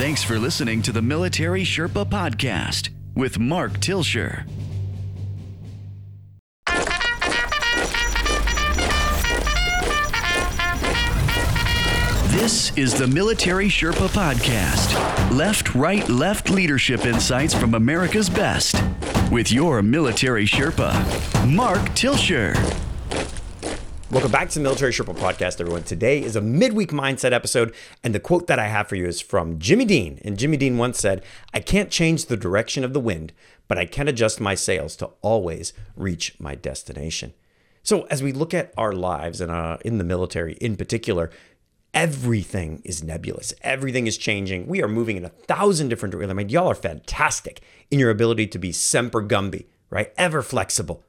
Thanks for listening to the Military Sherpa Podcast with Mark Tilshire. This is the Military Sherpa Podcast. Left, right, left leadership insights from America's best. With your Military Sherpa, Mark Tilshire. Welcome back to the Military Sherpa Podcast, everyone. Today is a midweek mindset episode, and the quote that I have for you is from Jimmy Dean. And Jimmy Dean once said, "I can't change the direction of the wind, but I can adjust my sails to always reach my destination." So as we look at our lives, and in the military in particular, everything is nebulous. Everything is changing. We are moving in 1,000 different directions. I mean, y'all are fantastic in your ability to be semper gumby, right? Ever flexible.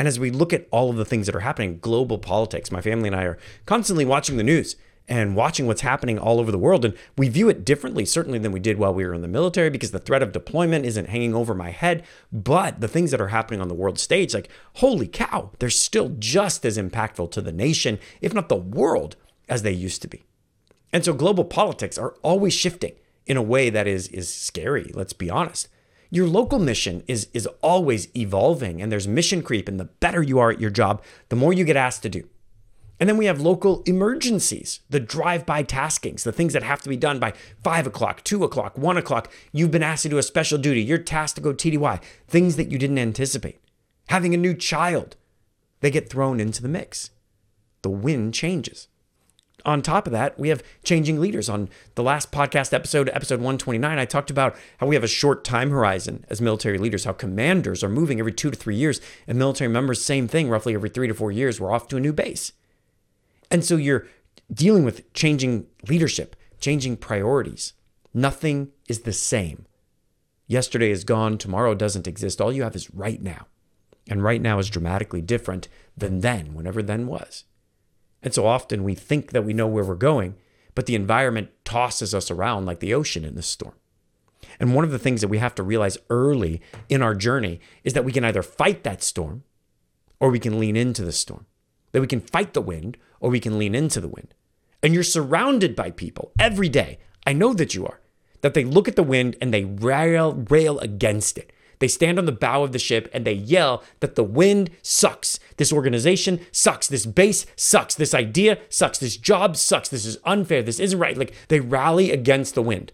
And as we look at all of the things that are happening, global politics, my family and I are constantly watching the news and watching what's happening all over the world. And we view it differently, certainly than we did while we were in the military, because the threat of deployment isn't hanging over my head. But the things that are happening on the world stage, like, holy cow, they're still just as impactful to the nation, if not the world, as they used to be. And so global politics are always shifting in a way that is scary, let's be honest. Your local mission is always evolving, and there's mission creep, and the better you are at your job, the more you get asked to do. And then we have local emergencies, the drive-by taskings, the things that have to be done by 5 o'clock, 2 o'clock, 1 o'clock. You've been asked to do a special duty. You're tasked to go TDY, things that you didn't anticipate. Having a new child, they get thrown into the mix. The wind changes. On top of that, we have changing leaders. On the last podcast episode, episode 129, I talked about how we have a short time horizon as military leaders, how commanders are moving every 2 to 3 years, and military members, same thing, roughly every 3 to 4 years, we're off to a new base. And so you're dealing with changing leadership, changing priorities. Nothing is the same. Yesterday is gone, tomorrow doesn't exist. All you have is right now. And right now is dramatically different than then, whenever then was. And so often we think that we know where we're going, but the environment tosses us around like the ocean in this storm. And one of the things that we have to realize early in our journey is that we can either fight that storm or we can lean into the storm. That we can fight the wind or we can lean into the wind. And you're surrounded by people every day. I know that you are. That they look at the wind and they rail against it. They stand on the bow of the ship and they yell that the wind sucks. This organization sucks. This base sucks. This idea sucks. This job sucks. This is unfair. This isn't right. Like, they rally against the wind,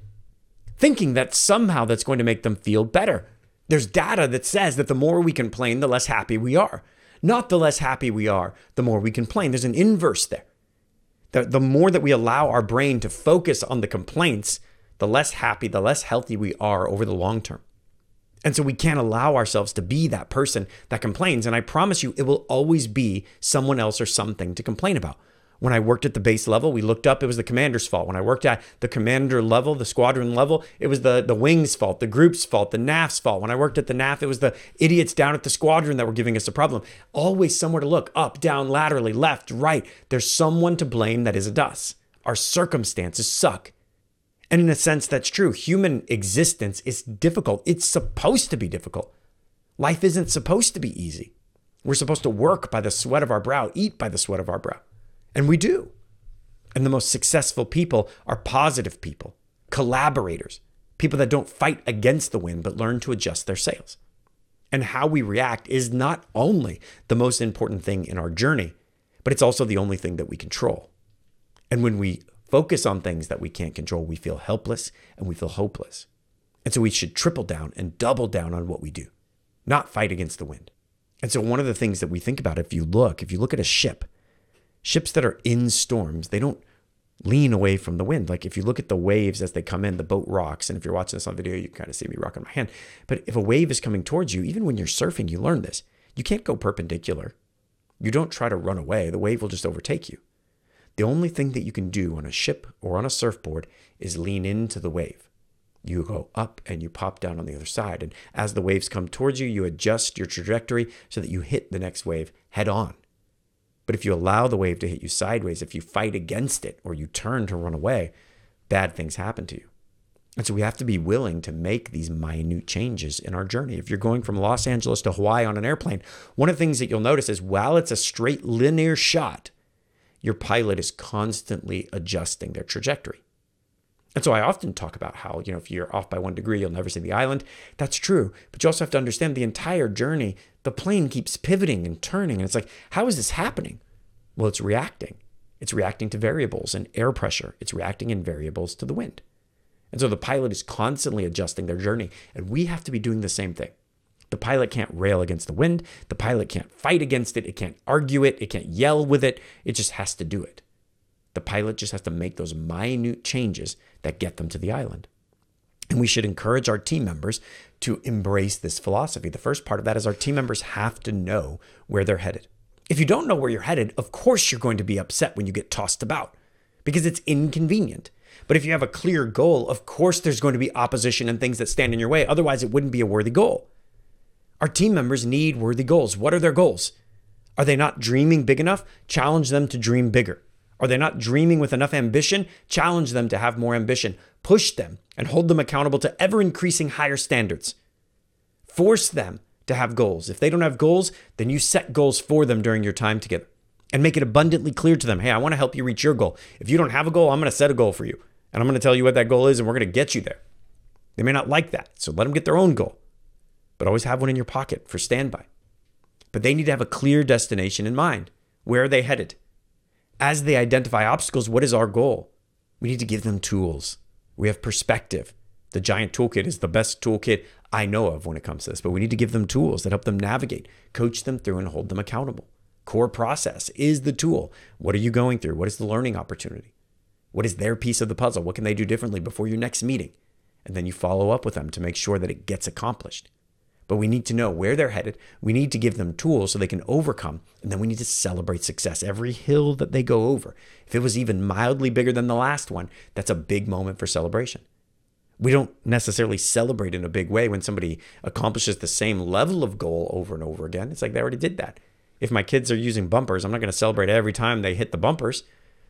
thinking that somehow that's going to make them feel better. There's data that says that the more we complain, the less happy we are. Not the less happy we are, the more we complain. There's an inverse there. The more that we allow our brain to focus on the complaints, the less happy, the less healthy we are over the long term. And so we can't allow ourselves to be that person that complains. And I promise you, it will always be someone else or something to complain about. When I worked at the base level, we looked up, it was the commander's fault. When I worked at the commander level, the squadron level, it was the wing's fault, the group's fault, the NAF's fault. When I worked at the NAF, it was the idiots down at the squadron that were giving us a problem. Always somewhere to look, up, down, laterally, left, right. There's someone to blame that isn't us. Our circumstances suck. And in a sense, that's true. Human existence is difficult. It's supposed to be difficult. Life isn't supposed to be easy. We're supposed to work by the sweat of our brow, eat by the sweat of our brow. And we do. And the most successful people are positive people, collaborators, people that don't fight against the wind, but learn to adjust their sails. And how we react is not only the most important thing in our journey, but it's also the only thing that we control. And when we focus on things that we can't control, we feel helpless and we feel hopeless. And so we should triple down and double down on what we do, not fight against the wind. And so one of the things that we think about, if you look at a ship, ships that are in storms, they don't lean away from the wind. Like, if you look at the waves as they come in, the boat rocks. And if you're watching this on video, you can kind of see me rocking my hand. But if a wave is coming towards you, even when you're surfing, you learn this. You can't go perpendicular. You don't try to run away. The wave will just overtake you. The only thing that you can do on a ship or on a surfboard is lean into the wave. You go up and you pop down on the other side. And as the waves come towards you, you adjust your trajectory so that you hit the next wave head on. But if you allow the wave to hit you sideways, if you fight against it or you turn to run away, bad things happen to you. And so we have to be willing to make these minute changes in our journey. If you're going from Los Angeles to Hawaii on an airplane, one of the things that you'll notice is while it's a straight linear shot, your pilot is constantly adjusting their trajectory. And so I often talk about how, you know, if you're off by 1 degree, you'll never see the island. That's true. But you also have to understand the entire journey, the plane keeps pivoting and turning. And it's like, how is this happening? Well, it's reacting. It's reacting to variables and air pressure. It's reacting in variables to the wind. And so the pilot is constantly adjusting their journey. And we have to be doing the same thing. The pilot can't rail against the wind. The pilot can't fight against it. It can't argue it. It can't yell with it. It just has to do it. The pilot just has to make those minute changes that get them to the island. And we should encourage our team members to embrace this philosophy. The first part of that is our team members have to know where they're headed. If you don't know where you're headed, of course you're going to be upset when you get tossed about because it's inconvenient. But if you have a clear goal, of course there's going to be opposition and things that stand in your way. Otherwise, it wouldn't be a worthy goal. Our team members need worthy goals. What are their goals? Are they not dreaming big enough? Challenge them to dream bigger. Are they not dreaming with enough ambition? Challenge them to have more ambition. Push them and hold them accountable to ever-increasing higher standards. Force them to have goals. If they don't have goals, then you set goals for them during your time together and make it abundantly clear to them, hey, I want to help you reach your goal. If you don't have a goal, I'm going to set a goal for you, and I'm going to tell you what that goal is, and we're going to get you there. They may not like that, so let them get their own goal, but always have one in your pocket for standby. But they need to have a clear destination in mind. Where are they headed? As they identify obstacles, what is our goal? We need to give them tools. We have perspective. The giant toolkit is the best toolkit I know of when it comes to this, but we need to give them tools that help them navigate, coach them through, and hold them accountable. Core process is the tool. What are you going through? What is the learning opportunity? What is their piece of the puzzle? What can they do differently before your next meeting? And then you follow up with them to make sure that it gets accomplished. But we need to know where they're headed. We need to give them tools so they can overcome. And then we need to celebrate success. Every hill that they go over, if it was even mildly bigger than the last one, that's a big moment for celebration. We don't necessarily celebrate in a big way when somebody accomplishes the same level of goal over and over again. It's like they already did that. If my kids are using bumpers, I'm not going to celebrate every time they hit the bumpers,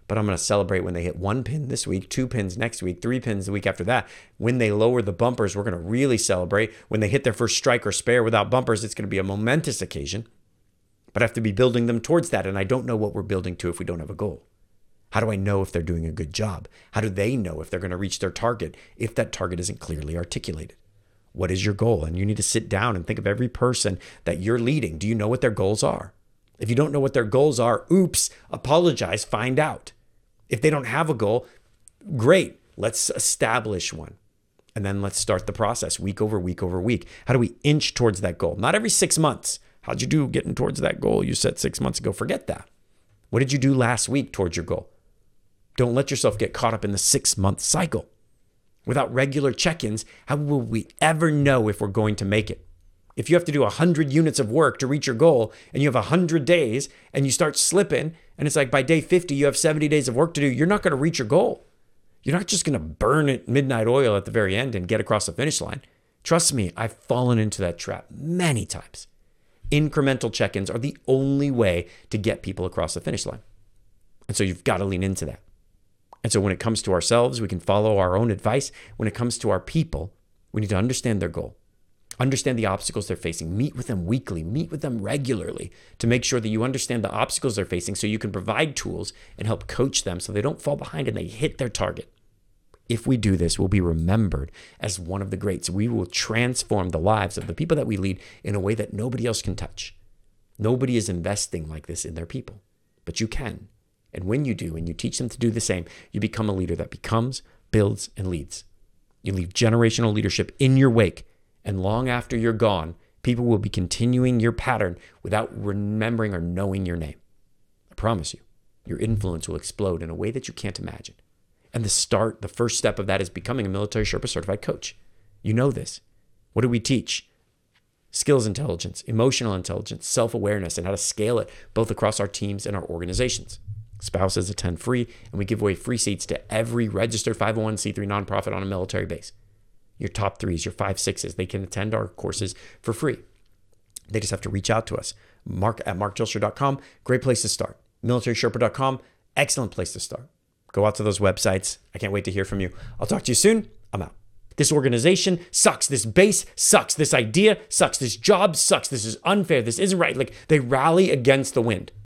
but I'm going to celebrate when they hit 1 pin this week, 2 pins next week, 3 pins the week after that. When they lower the bumpers, we're going to really celebrate. When they hit their first strike or spare without bumpers, it's going to be a momentous occasion. But I have to be building them towards that, and I don't know what we're building to if we don't have a goal. How do I know if they're doing a good job? How do they know if they're going to reach their target if that target isn't clearly articulated? What is your goal? And you need to sit down and think of every person that you're leading. Do you know what their goals are? If you don't know what their goals are, oops, apologize, find out. If they don't have a goal, great, let's establish one. And then let's start the process week over week over week. How do we inch towards that goal? Not every 6 months. How'd you do getting towards that goal you set 6 months ago? Forget that. What did you do last week towards your goal? Don't let yourself get caught up in the 6-month cycle. Without regular check-ins, how will we ever know if we're going to make it? If you have to do 100 units of work to reach your goal and you have 100 days and you start slipping and it's like by day 50, you have 70 days of work to do, you're not going to reach your goal. You're not just going to burn it midnight oil at the very end and get across the finish line. Trust me, I've fallen into that trap many times. Incremental check-ins are the only way to get people across the finish line. And so you've got to lean into that. And so when it comes to ourselves, we can follow our own advice. When it comes to our people, we need to understand their goal. Understand the obstacles they're facing. Meet with them weekly. Meet with them regularly to make sure that you understand the obstacles they're facing so you can provide tools and help coach them so they don't fall behind and they hit their target. If we do this, we'll be remembered as one of the greats. We will transform the lives of the people that we lead in a way that nobody else can touch. Nobody is investing like this in their people, but you can. And when you do, and you teach them to do the same, you become a leader that becomes, builds, and leads. You leave generational leadership in your wake. And long after you're gone, people will be continuing your pattern without remembering or knowing your name. I promise you, your influence will explode in a way that you can't imagine. And the first step of that is becoming a Military Sherpa certified coach. You know this. What do we teach? Skills intelligence, emotional intelligence, self-awareness, and how to scale it both across our teams and our organizations. Spouses attend free, and we give away free seats to every registered 501c3 nonprofit on a military base. Your top 3s, your 5, 6s, they can attend our courses for free. They just have to reach out to us. Mark at markjilster.com, great place to start. MilitarySherpa.com, excellent place to start. Go out to those websites. I can't wait to hear from you. I'll talk to you soon. I'm out. This organization sucks. This base sucks. This idea sucks. This job sucks. This is unfair. This isn't right. Like, they rally against the wind.